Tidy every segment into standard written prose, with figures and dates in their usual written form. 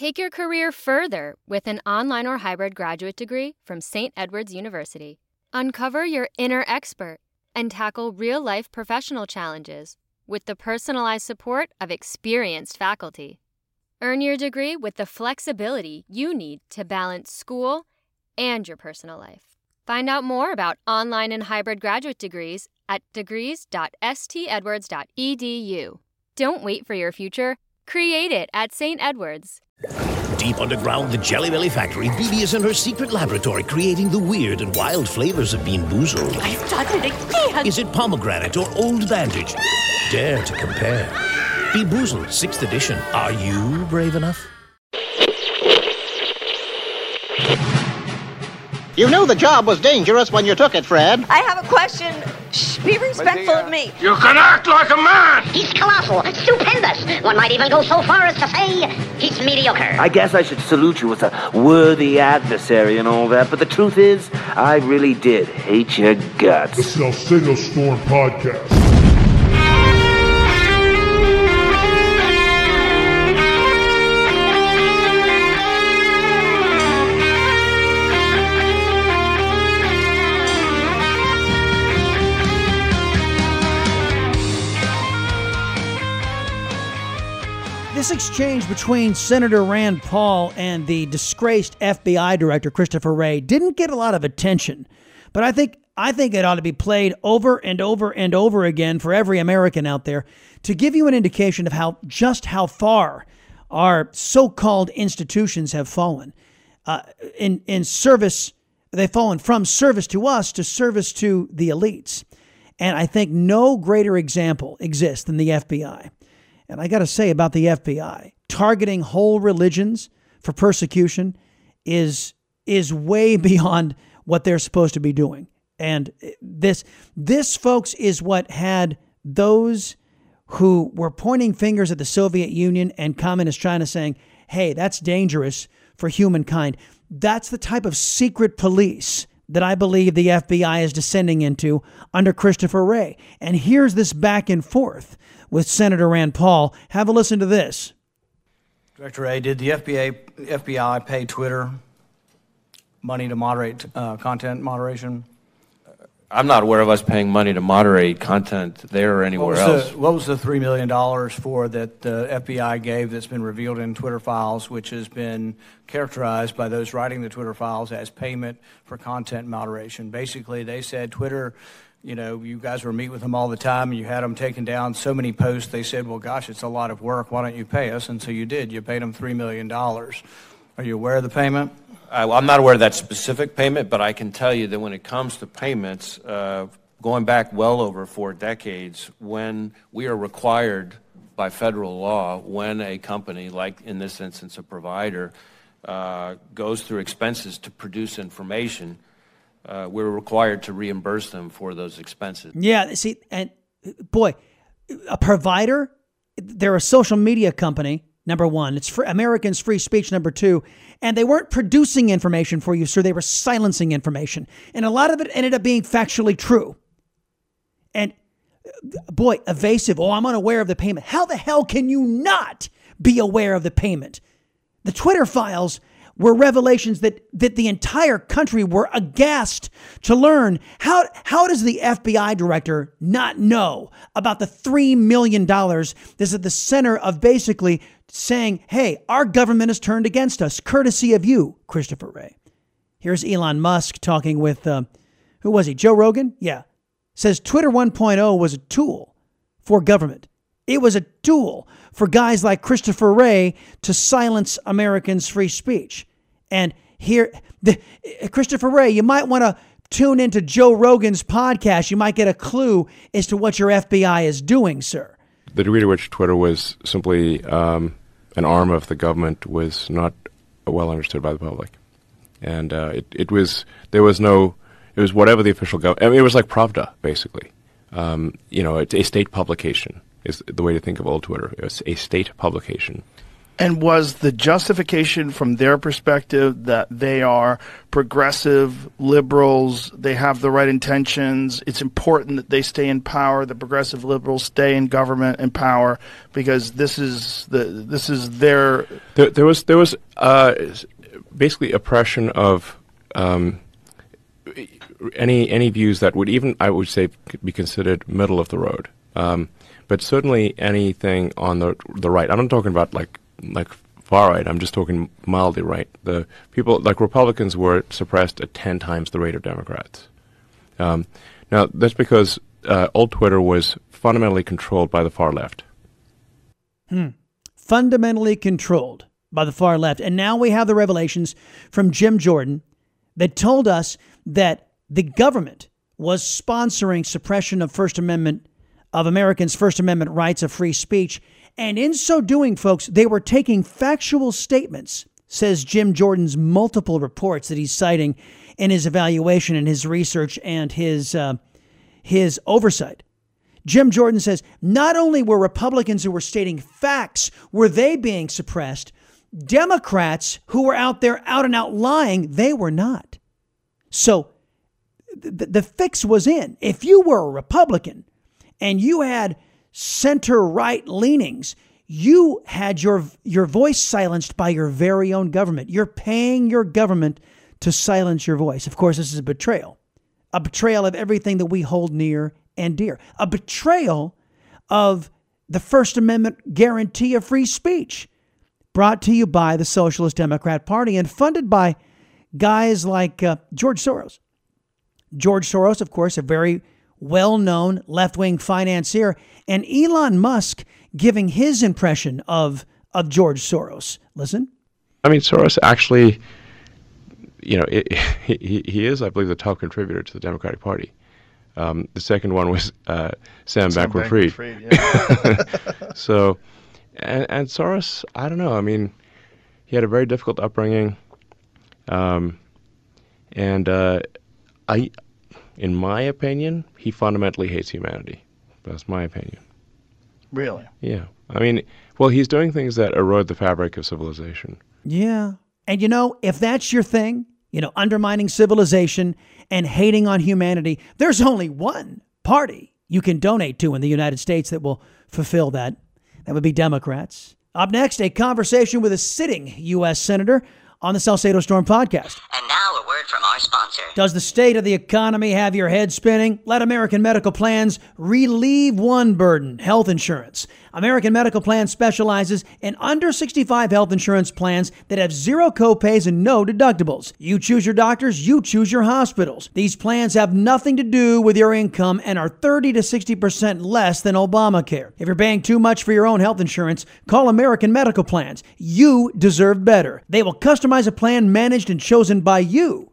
Take your career further with an online or hybrid graduate degree from St. Edward's University. Uncover your inner expert and tackle real-life professional challenges with the personalized support of experienced faculty. Earn your degree with the flexibility you need to balance school and your personal life. Find out more about online and hybrid graduate degrees at degrees.stedwards.edu. Don't wait for your future. Create it at St. Edward's. Deep underground, the Jelly Belly Factory, BB is in her secret laboratory creating the weird and wild flavors of Beanboozle. I've done it again! Is it pomegranate or old bandage? Dare to compare. Beanboozle, 6th edition. Are you brave enough? You knew the job was dangerous when you took it, Fred. I have a question. Shh, be respectful of me. You can act like a man! He's colossal, stupendous. One might even go so far as to say he's mediocre. I guess I should salute you with a worthy adversary and all that, but the truth is, I really did hate your guts. The Salcedo Storm Podcast. This exchange between Senator Rand Paul and the disgraced FBI director, Christopher Wray, didn't get a lot of attention, but I think it ought to be played over and over and over again for every American out there to give you an indication of how far our so-called institutions have fallen. In service, they've fallen from service to us to service to the elites. And I think no greater example exists than the FBI. And I got to say about the FBI, targeting whole religions for persecution is way beyond what they're supposed to be doing. And this, folks, is what had those who were pointing fingers at the Soviet Union and Communist China saying, hey, that's dangerous for humankind. That's the type of secret police that I believe the FBI is descending into under Christopher Wray. And here's this back and forth with Senator Rand Paul. Have a listen to this. Director Wray, did the FBI pay Twitter money to moderate content moderation? I'm not aware of us paying money to moderate content there or anywhere else. What was the $3 million for that the FBI gave that's been revealed in Twitter files, which has been characterized by those writing the Twitter files as payment for content moderation? Basically, they said Twitter, you know, you guys were meeting with them all the time and you had them taking down so many posts. They said, well, gosh, it's a lot of work. Why don't you pay us? And so you did. You paid them $3 million. Are you aware of the payment? I'm not aware of that specific payment, but I can tell you that when it comes to payments, going back well over 4 decades, when we are required by federal law, when a company, like in this instance a provider, goes through expenses to produce information, we're required to reimburse them for those expenses. Yeah, see, and boy, a provider, they're a social media company. Number one, it's for Americans' free speech. Number two, and they weren't producing information for you, sir. They were silencing information. And a lot of it ended up being factually true. And boy, evasive. Oh, I'm unaware of the payment. How the hell can you not be aware of the payment? The Twitter files were revelations that the entire country were aghast to learn. How does the FBI director not know about the $3 million that's at the center of basically saying, hey, our government has turned against us, courtesy of you, Christopher Wray? Here's Elon Musk talking with, who was he, Joe Rogan? Yeah. Says Twitter 1.0 was a tool for government. It was a tool for guys like Christopher Wray to silence Americans' free speech. And here, Christopher Wray, you might want to tune into Joe Rogan's podcast. You might get a clue as to what your FBI is doing, sir. The degree to which Twitter was simply an arm of the government was not well understood by the public. And it was whatever the official government, I mean, it was like Pravda, basically. It's a state publication is the way to think of old Twitter. It's a state publication. And was the justification from their perspective that they are progressive liberals, they have the right intentions, it's important that they stay in power, the progressive liberals stay in government and power, because this is their... There was basically oppression of any views that would even, I would say, could be considered middle of the road. But certainly anything on the right. I'm not talking about like far right. I'm just talking mildly right. The people like Republicans were suppressed at 10 times the rate of Democrats. Now that's because old Twitter was fundamentally controlled by the far left. Fundamentally controlled by the far left. And now we have the revelations from Jim Jordan that told us that the government was sponsoring suppression of First Amendment of Americans' First Amendment rights of free speech. And in so doing, folks, they were taking factual statements, says Jim Jordan's multiple reports that he's citing in his evaluation and his research and his oversight. Jim Jordan says, not only were Republicans who were stating facts, were they being suppressed, Democrats who were out there out and out lying, they were not. So the fix was in. If you were a Republican and you had center-right leanings, you had your voice silenced by your very own government. You're paying your government to silence your voice. Of course, this is a betrayal of everything that we hold near and dear, a betrayal of the First Amendment guarantee of free speech, brought to you by the Socialist Democrat Party and funded by guys like George Soros. George Soros, of course, a very well-known left-wing financier, and Elon Musk giving his impression of George Soros. Listen. I mean, Soros actually, you know, he is, I believe, the top contributor to the Democratic Party. The second one was Sam Bankman-Fried. Yeah. So, and Soros, I don't know. I mean, he had a very difficult upbringing. In my opinion, he fundamentally hates humanity. That's my opinion. Really? Yeah. I mean, well, he's doing things that erode the fabric of civilization. Yeah. And, you know, if that's your thing, you know, undermining civilization and hating on humanity, there's only one party you can donate to in the United States that will fulfill that. That would be Democrats. Up next, a conversation with a sitting U.S. senator on the Salcedo Storm Podcast. And now a word from our sponsor. Does the state of the economy have your head spinning? Let American Medical Plans relieve one burden, health insurance. American Medical Plans specializes in under-65 health insurance plans that have zero copays and no deductibles. You choose your doctors, you choose your hospitals. These plans have nothing to do with your income and are 30 to 60% less than Obamacare. If you're paying too much for your own health insurance, call American Medical Plans. You deserve better. They will customize a plan managed and chosen by you,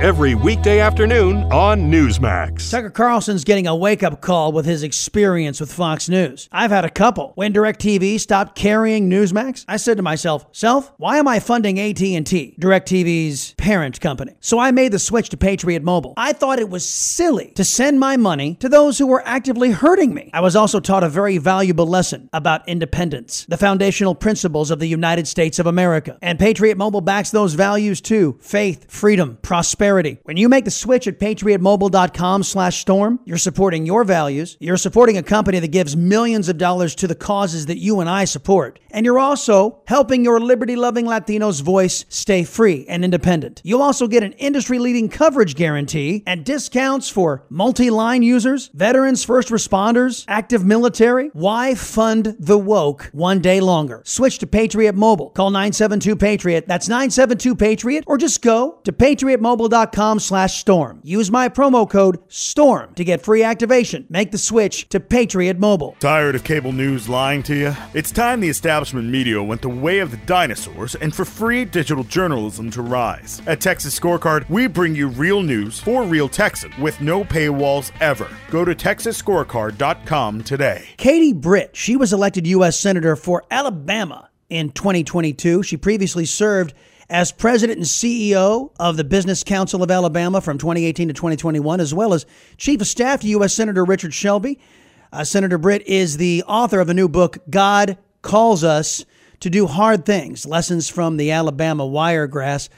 every weekday afternoon on Newsmax. Tucker Carlson's getting a wake-up call with his experience with Fox News. I've had a couple. When DirecTV stopped carrying Newsmax, I said to myself, self, why am I funding AT&T, DirecTV's parent company? So I made the switch to Patriot Mobile. I thought it was silly to send my money to those who were actively hurting me. I was also taught a very valuable lesson about independence, the foundational principles of the United States of America. And Patriot Mobile backs those values too: faith, freedom, prosperity. When you make the switch at patriotmobile.com/storm, you're supporting your values, you're supporting a company that gives millions of dollars to the causes that you and I support, and you're also helping your liberty-loving Latinos' voice stay free and independent. You'll also get an industry-leading coverage guarantee and discounts for multi-line users, veterans, first responders, active military. Why fund the woke one day longer? Switch to Patriot Mobile. Call 972-PATRIOT. That's 972-PATRIOT, or just go to patriotmobile.com/storm. Use my promo code STORM to get free activation. Make the switch to Patriot Mobile. Tired of cable news lying to you? It's time the establishment media went the way of the dinosaurs and for free digital journalism to rise. At Texas Scorecard, we bring you real news for real Texans with no paywalls ever. Go to texasscorecard.com today. Katie Britt, she was elected U.S. Senator for Alabama in 2022. She previously served as president and CEO of the Business Council of Alabama from 2018 to 2021, as well as chief of staff to U.S. Senator Richard Shelby. Senator Britt is the author of a new book, God Calls Us to Do Hard Things, Lessons from the Alabama Wiregrass.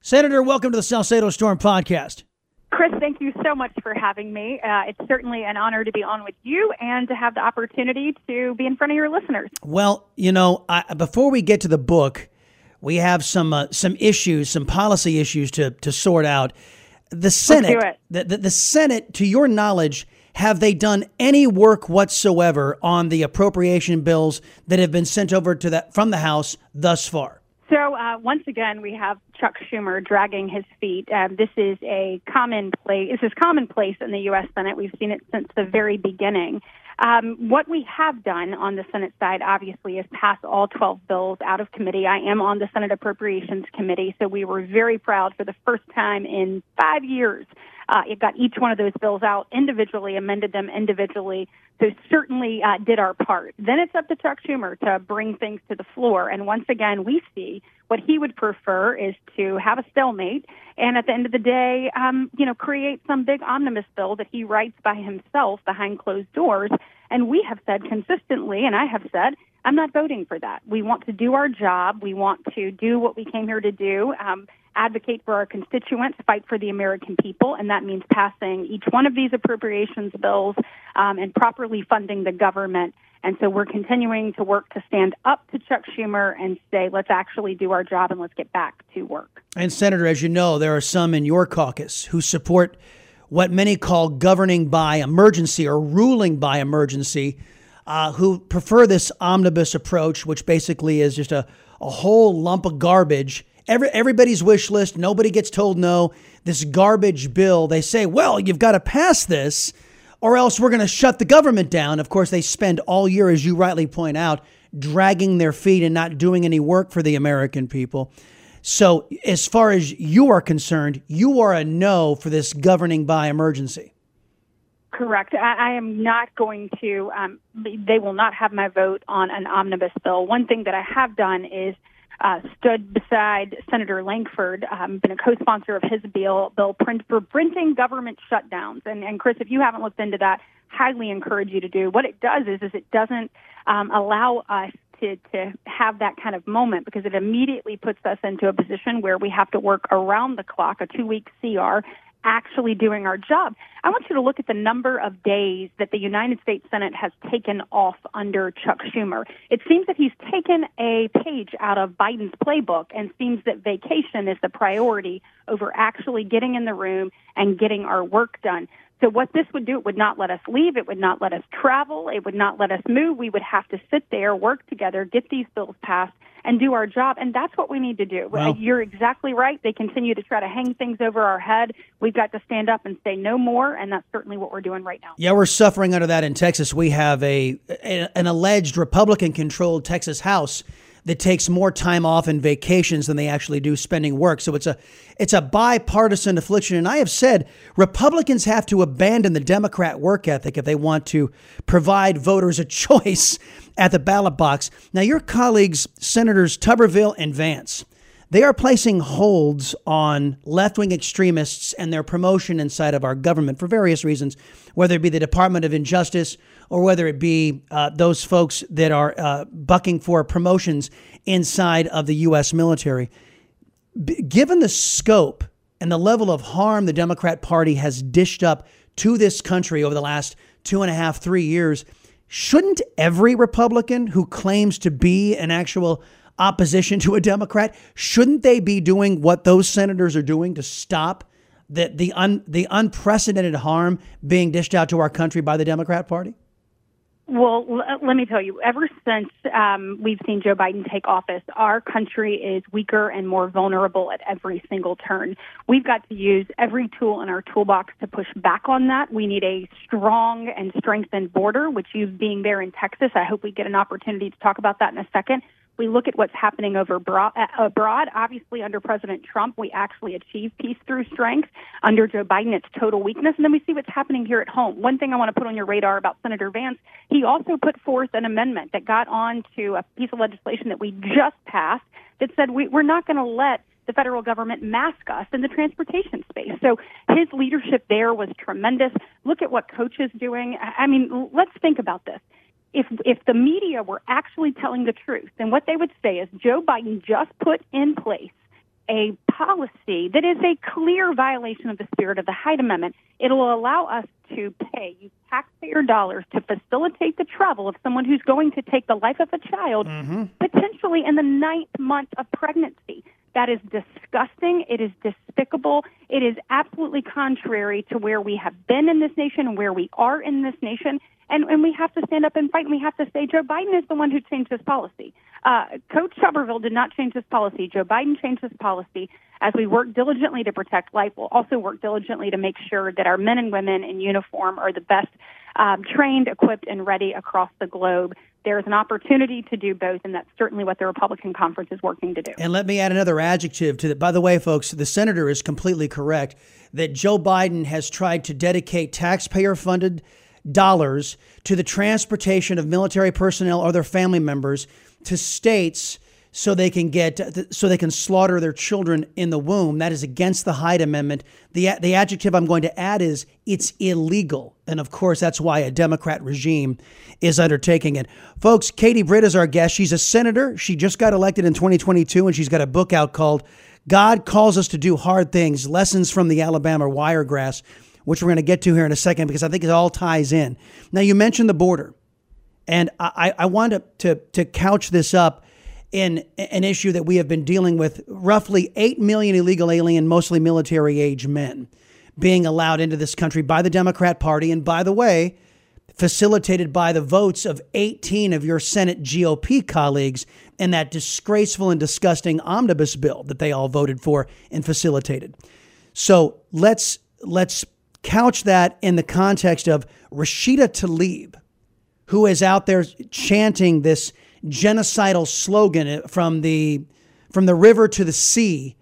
Senator, welcome to the Salcedo Storm Podcast. Chris, thank you so much for having me. It's certainly an honor to be on with you and to have the opportunity to be in front of your listeners. Well, you know, before we get to the book, we have some issues, some policy issues to sort out. The Senate, the Senate, to your knowledge, have they done any work whatsoever on the appropriation bills that have been sent over to that from the House thus far? So once again, we have Chuck Schumer dragging his feet. This is a commonplace. This is commonplace in the U.S. Senate. We've seen it since the very beginning. What we have done on the Senate side, obviously, is pass all 12 bills out of committee. I am on the Senate Appropriations Committee, so we were very proud for the first time in 5 years. It got each one of those bills out individually, amended them individually, so certainly did our part. Then it's up to Chuck Schumer to bring things to the floor. And once again, we see what he would prefer is to have a stalemate and at the end of the day, create some big omnibus bill that he writes by himself behind closed doors. And we have said consistently, and I have said, I'm not voting for that. We want to do our job. We want to do what we came here to do. Advocate for our constituents, fight for the American people, and that means passing each one of these appropriations bills and properly funding the government. And so we're continuing to work to stand up to Chuck Schumer and say, let's actually do our job and let's get back to work. And Senator, as you know, there are some in your caucus who support what many call governing by emergency or ruling by emergency, who prefer this omnibus approach, which basically is just a whole lump of garbage. Everybody's wish list. Nobody gets told no. This garbage bill, they say, well, you've got to pass this or else we're going to shut the government down. Of course, they spend all year, as you rightly point out, dragging their feet and not doing any work for the American people. So as far as you are concerned, you are a no for this governing by emergency. Correct. I am not going to they will not have my vote on an omnibus bill. One thing that I have done is stood beside Senator Lankford, been a co-sponsor of his bill preventing government shutdowns. And Chris, if you haven't looked into that, highly encourage you to do. What it does is it doesn't allow us to have that kind of moment because it immediately puts us into a position where we have to work around the clock, a two-week CR, actually doing our job. I want you to look at the number of days that the United States Senate has taken off under Chuck Schumer. It seems that he's taken a page out of Biden's playbook and seems that vacation is the priority over actually getting in the room and getting our work done. So what this would do, it would not let us leave, it would not let us travel, it would not let us move. We would have to sit there, work together, get these bills passed, and do our job. And that's what we need to do. Well, you're exactly right. They continue to try to hang things over our head. We've got to stand up and say no more. And that's certainly what we're doing right now. Yeah, we're suffering under that in Texas. We have an alleged Republican-controlled Texas House that takes more time off and vacations than they actually do spending work. So it's a bipartisan affliction. And I have said Republicans have to abandon the Democrat work ethic if they want to provide voters a choice at the ballot box. Now, your colleagues, Senators Tuberville and Vance, they are placing holds on left-wing extremists and their promotion inside of our government for various reasons, whether it be the Department of Injustice or whether it be those folks that are bucking for promotions inside of the U.S. military. Given the scope and the level of harm the Democrat Party has dished up to this country over the last 2.5, 3 years, shouldn't every Republican who claims to be an actual opposition to a Democrat, shouldn't they be doing what those senators are doing to stop the unprecedented harm being dished out to our country by the Democrat Party? Well, let me tell you, ever since we've seen Joe Biden take office, our country is weaker and more vulnerable at every single turn. We've got to use every tool in our toolbox to push back on that. We need a strong and strengthened border, which you being there in Texas, I hope we get an opportunity to talk about that in a second. We look at what's happening over abroad. Obviously, under President Trump, we actually achieve peace through strength. Under Joe Biden, it's total weakness. And then we see what's happening here at home. One thing I want to put on your radar about Senator Vance, he also put forth an amendment that got on to a piece of legislation that we just passed that said we're not going to let the federal government mask us in the transportation space. So his leadership there was tremendous. Look at what Coach is doing. I mean, let's think about this. If the media were actually telling the truth, then what they would say is Joe Biden just put in place a policy that is a clear violation of the spirit of the Hyde Amendment. It'll allow us to pay taxpayer dollars to facilitate the travel of someone who's going to take the life of a child, potentially in the 9th month of pregnancy. That is disgusting. It is despicable. It is absolutely contrary to where we have been in this nation and where we are in this nation. And we have to stand up and fight, and we have to say Joe Biden is the one who changed this policy. Coach Tuberville did not change this policy. Joe Biden changed this policy. As we work diligently to protect life, we'll also work diligently to make sure that our men and women in uniform are the best trained, equipped, and ready across the globe. There is an opportunity to do both, and that's certainly what the Republican conference is working to do. And let me add another adjective to that. By the way, folks, the senator is completely correct that Joe Biden has tried to dedicate taxpayer-funded dollars to the transportation of military personnel or their family members to states so they can slaughter their children in the womb. That is against the Hyde Amendment. The adjective I'm going to add is it's illegal. And of course, that's why a Democrat regime is undertaking it. Folks, Katie Britt is our guest. She's a senator. She just got elected in 2022, and she's got a book out called God Calls Us to Do Hard Things, Lessons from the Alabama Wiregrass, which we're going to get to here in a second because I think it all ties in. Now, you mentioned the border, and I wanted to couch this up in an issue that we have been dealing with, roughly 8 million illegal alien, mostly military-age men, being allowed into this country by the Democrat Party, and by the way, facilitated by the votes of 18 of your Senate GOP colleagues in that disgraceful and disgusting omnibus bill that they all voted for and facilitated. So let's couch that in the context of Rashida Tlaib, who is out there chanting this genocidal slogan from the river to the sea,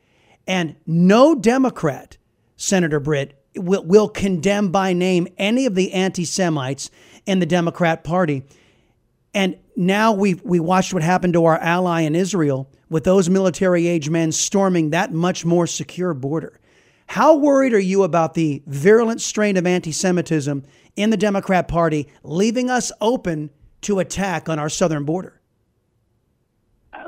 and no Democrat, Senator Britt, will condemn by name any of the anti-Semites in the Democrat Party. And now we watched what happened to our ally in Israel with those military-age men storming that much more secure border. How worried are you about the virulent strain of anti-Semitism in the Democrat Party, leaving us open to attack on our southern border?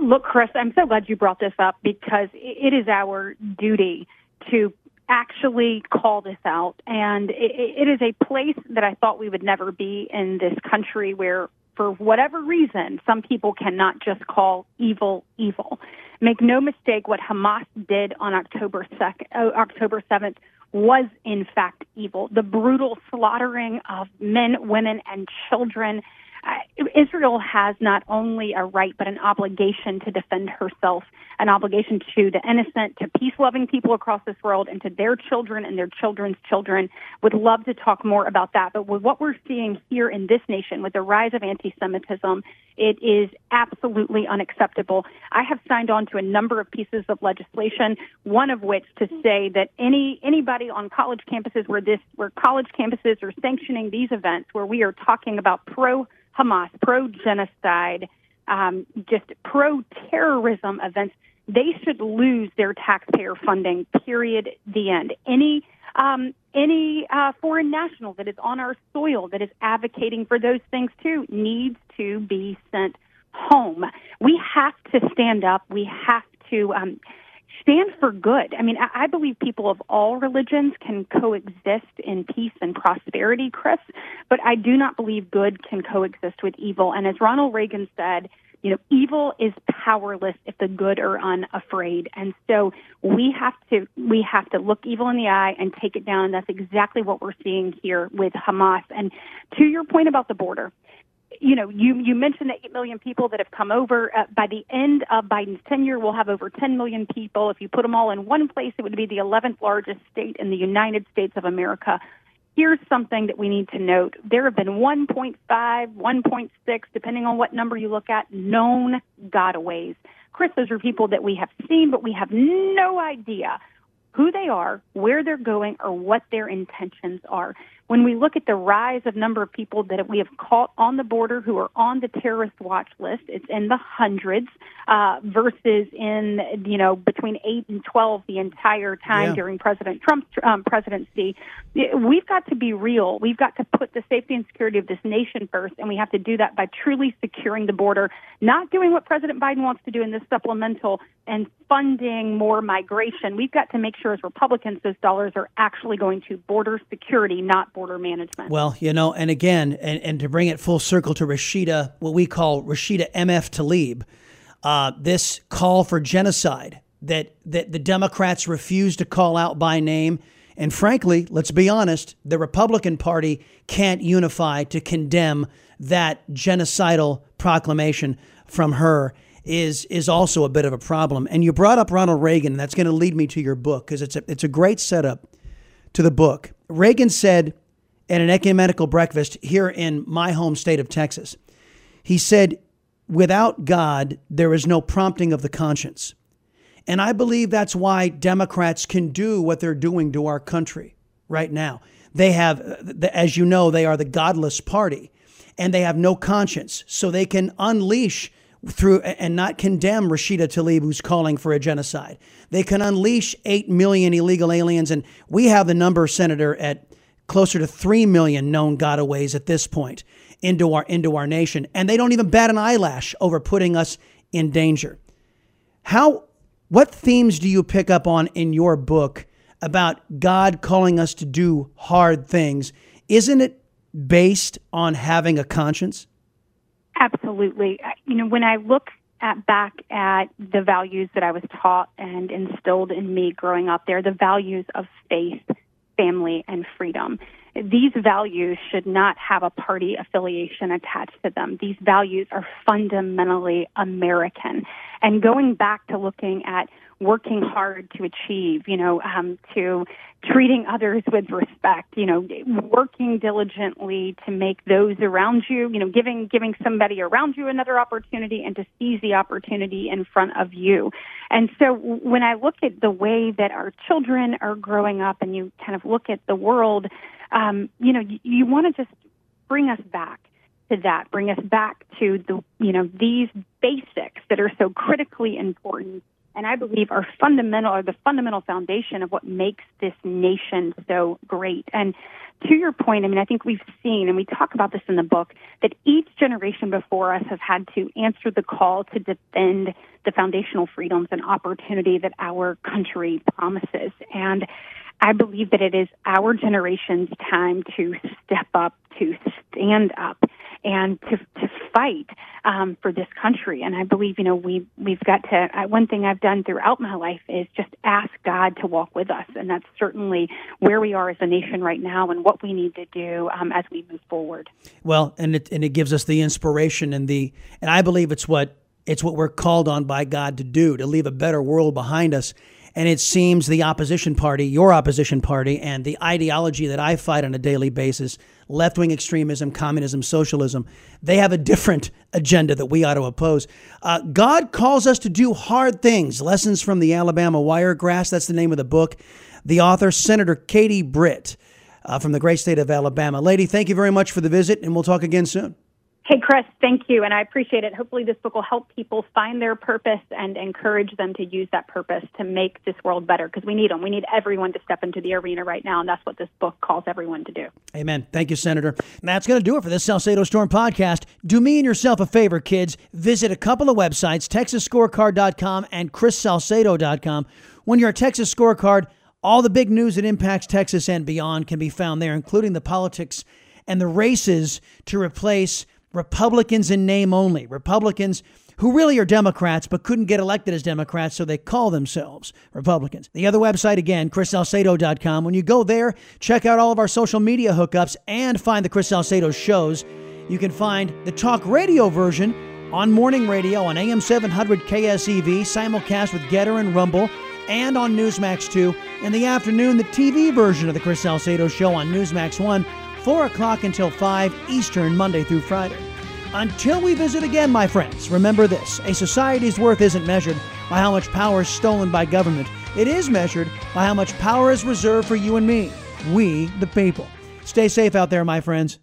Look, Chris, I'm so glad you brought this up because it is our duty to actually call this out. And it is a place that I thought we would never be in this country where, for whatever reason, some people cannot just call evil, evil. Make no mistake, what Hamas did on October 7th was, in fact, evil. The brutal slaughtering of men, women, and children. Israel has not only a right, but an obligation to defend herself, an obligation to the innocent, to peace-loving people across this world, and to their children and their children's children. Would love to talk more about that. But with what we're seeing here in this nation, with the rise of anti-Semitism, it is absolutely unacceptable. I have signed on to a number of pieces of legislation, one of which to say that anybody on college campuses where college campuses are sanctioning these events, where we are talking about pro-Hamas, pro-genocide, just pro-terrorism events, they should lose their taxpayer funding, period, the end. Any foreign national that is on our soil that is advocating for those things, too, needs to be sent home. We have to stand up. We have to stand for good. I mean, I believe people of all religions can coexist in peace and prosperity, Chris, but I do not believe good can coexist with evil. And as Ronald Reagan said, you know, evil is powerless if the good are unafraid. And so we have to look evil in the eye and take it down. And that's exactly what we're seeing here with Hamas. And to your point about the border, you know, you mentioned the 8 million people that have come over. By the end of Biden's tenure, we'll have over 10 million people. If you put them all in one place, it would be the 11th largest state in the United States of America. Here's something that we need to note. There have been 1.5, 1.6, depending on what number you look at, known gotaways. Chris, those are people that we have seen, but we have no idea who they are, where they're going, or what their intentions are. When we look at the rise of number of people that we have caught on the border who are on the terrorist watch list, it's in the hundreds versus in, between 8 and 12 the entire time during President Trump's presidency. We've got to be real. We've got to put the safety and security of this nation first, and we have to do that by truly securing the border, not doing what President Biden wants to do in this supplemental and funding more migration. We've got to make sure as Republicans those dollars are actually going to border security, not border management. Well, and again, and to bring it full circle to Rashida, what we call Rashida MF Tlaib, this call for genocide that the Democrats refuse to call out by name. And frankly, let's be honest, the Republican Party can't unify to condemn that genocidal proclamation from her is also a bit of a problem. And you brought up Ronald Reagan, and that's going to lead me to your book because it's a great setup to the book. Reagan said at an ecumenical breakfast here in my home state of Texas, he said, "Without God, there is no prompting of the conscience." And I believe that's why Democrats can do what they're doing to our country right now. They have, as you know, they are the godless party and they have no conscience. So they can unleash through and not condemn Rashida Tlaib, who's calling for a genocide. They can unleash 8 million illegal aliens. And we have the number, Senator, at closer to 3 million known gotaways at this point into our nation. And they don't even bat an eyelash over putting us in danger. What themes do you pick up on in your book about God calling us to do hard things? Isn't it based on having a conscience? Absolutely. When I look back at the values that I was taught and instilled in me growing up, they're the values of faith, family, and freedom. These values should not have a party affiliation attached to them. These values are fundamentally American. And going back to looking at working hard to achieve, to treating others with respect, working diligently to make those around you, giving somebody around you another opportunity and to seize the opportunity in front of you. And so when I look at the way that our children are growing up and you kind of look at the world, you want to just bring us back to that, bring us back to the, these basics that are so critically important. And I believe are the fundamental foundation of what makes this nation so great. And to your point, I think we've seen, and we talk about this in the book, that each generation before us have had to answer the call to defend the foundational freedoms and opportunity that our country promises. And I believe that it is our generation's time to step up, to stand up, and to fight for this country. And I believe, we've got to, one thing I've done throughout my life is just ask God to walk with us. And that's certainly where we are as a nation right now and what we need to do as we move forward. Well, and it gives us the inspiration and I believe it's what we're called on by God to do, to leave a better world behind us. And it seems the opposition party, your opposition party, and the ideology that I fight on a daily basis, left-wing extremism, communism, socialism, they have a different agenda that we ought to oppose. God Calls Us to Do Hard Things, Lessons from the Alabama Wiregrass. That's the name of the book. The author, Senator Katie Britt from the great state of Alabama. Lady, thank you very much for the visit, and we'll talk again soon. Hey, Chris, thank you, and I appreciate it. Hopefully this book will help people find their purpose and encourage them to use that purpose to make this world better, because we need them. We need everyone to step into the arena right now, and that's what this book calls everyone to do. Amen. Thank you, Senator. And that's going to do it for this Salcedo Storm podcast. Do me and yourself a favor, kids. Visit a couple of websites, TexasScorecard.com and ChrisSalcedo.com. When you're at Texas Scorecard, all the big news that impacts Texas and beyond can be found there, including the politics and the races to replace Republicans in name only, Republicans who really are Democrats but couldn't get elected as Democrats, so they call themselves Republicans. The other website, again, ChrisSalcedo.com. When you go there, check out all of our social media hookups and find the Chris Salcedo shows. You can find the talk radio version on morning radio on AM 700 KSEV, simulcast with Getter and Rumble, and on Newsmax 2. In the afternoon, the TV version of the Chris Salcedo show on Newsmax 1, 4 o'clock until 5 Eastern, Monday through Friday. Until we visit again, my friends, remember this. A society's worth isn't measured by how much power is stolen by government. It is measured by how much power is reserved for you and me, we the people. Stay safe out there, my friends.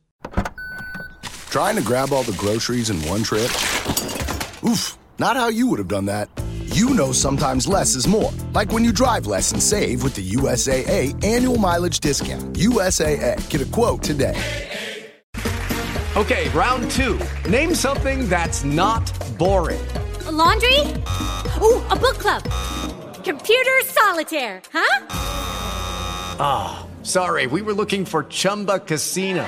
Trying to grab all the groceries in one trip? Oof, not how you would have done that. You know sometimes less is more. Like when you drive less and save with the USAA annual mileage discount. USAA. Get a quote today. Okay, round two. Name something that's not boring. A laundry? Ooh, a book club. Computer solitaire, huh? Ah, oh, sorry. We were looking for Chumba Casino.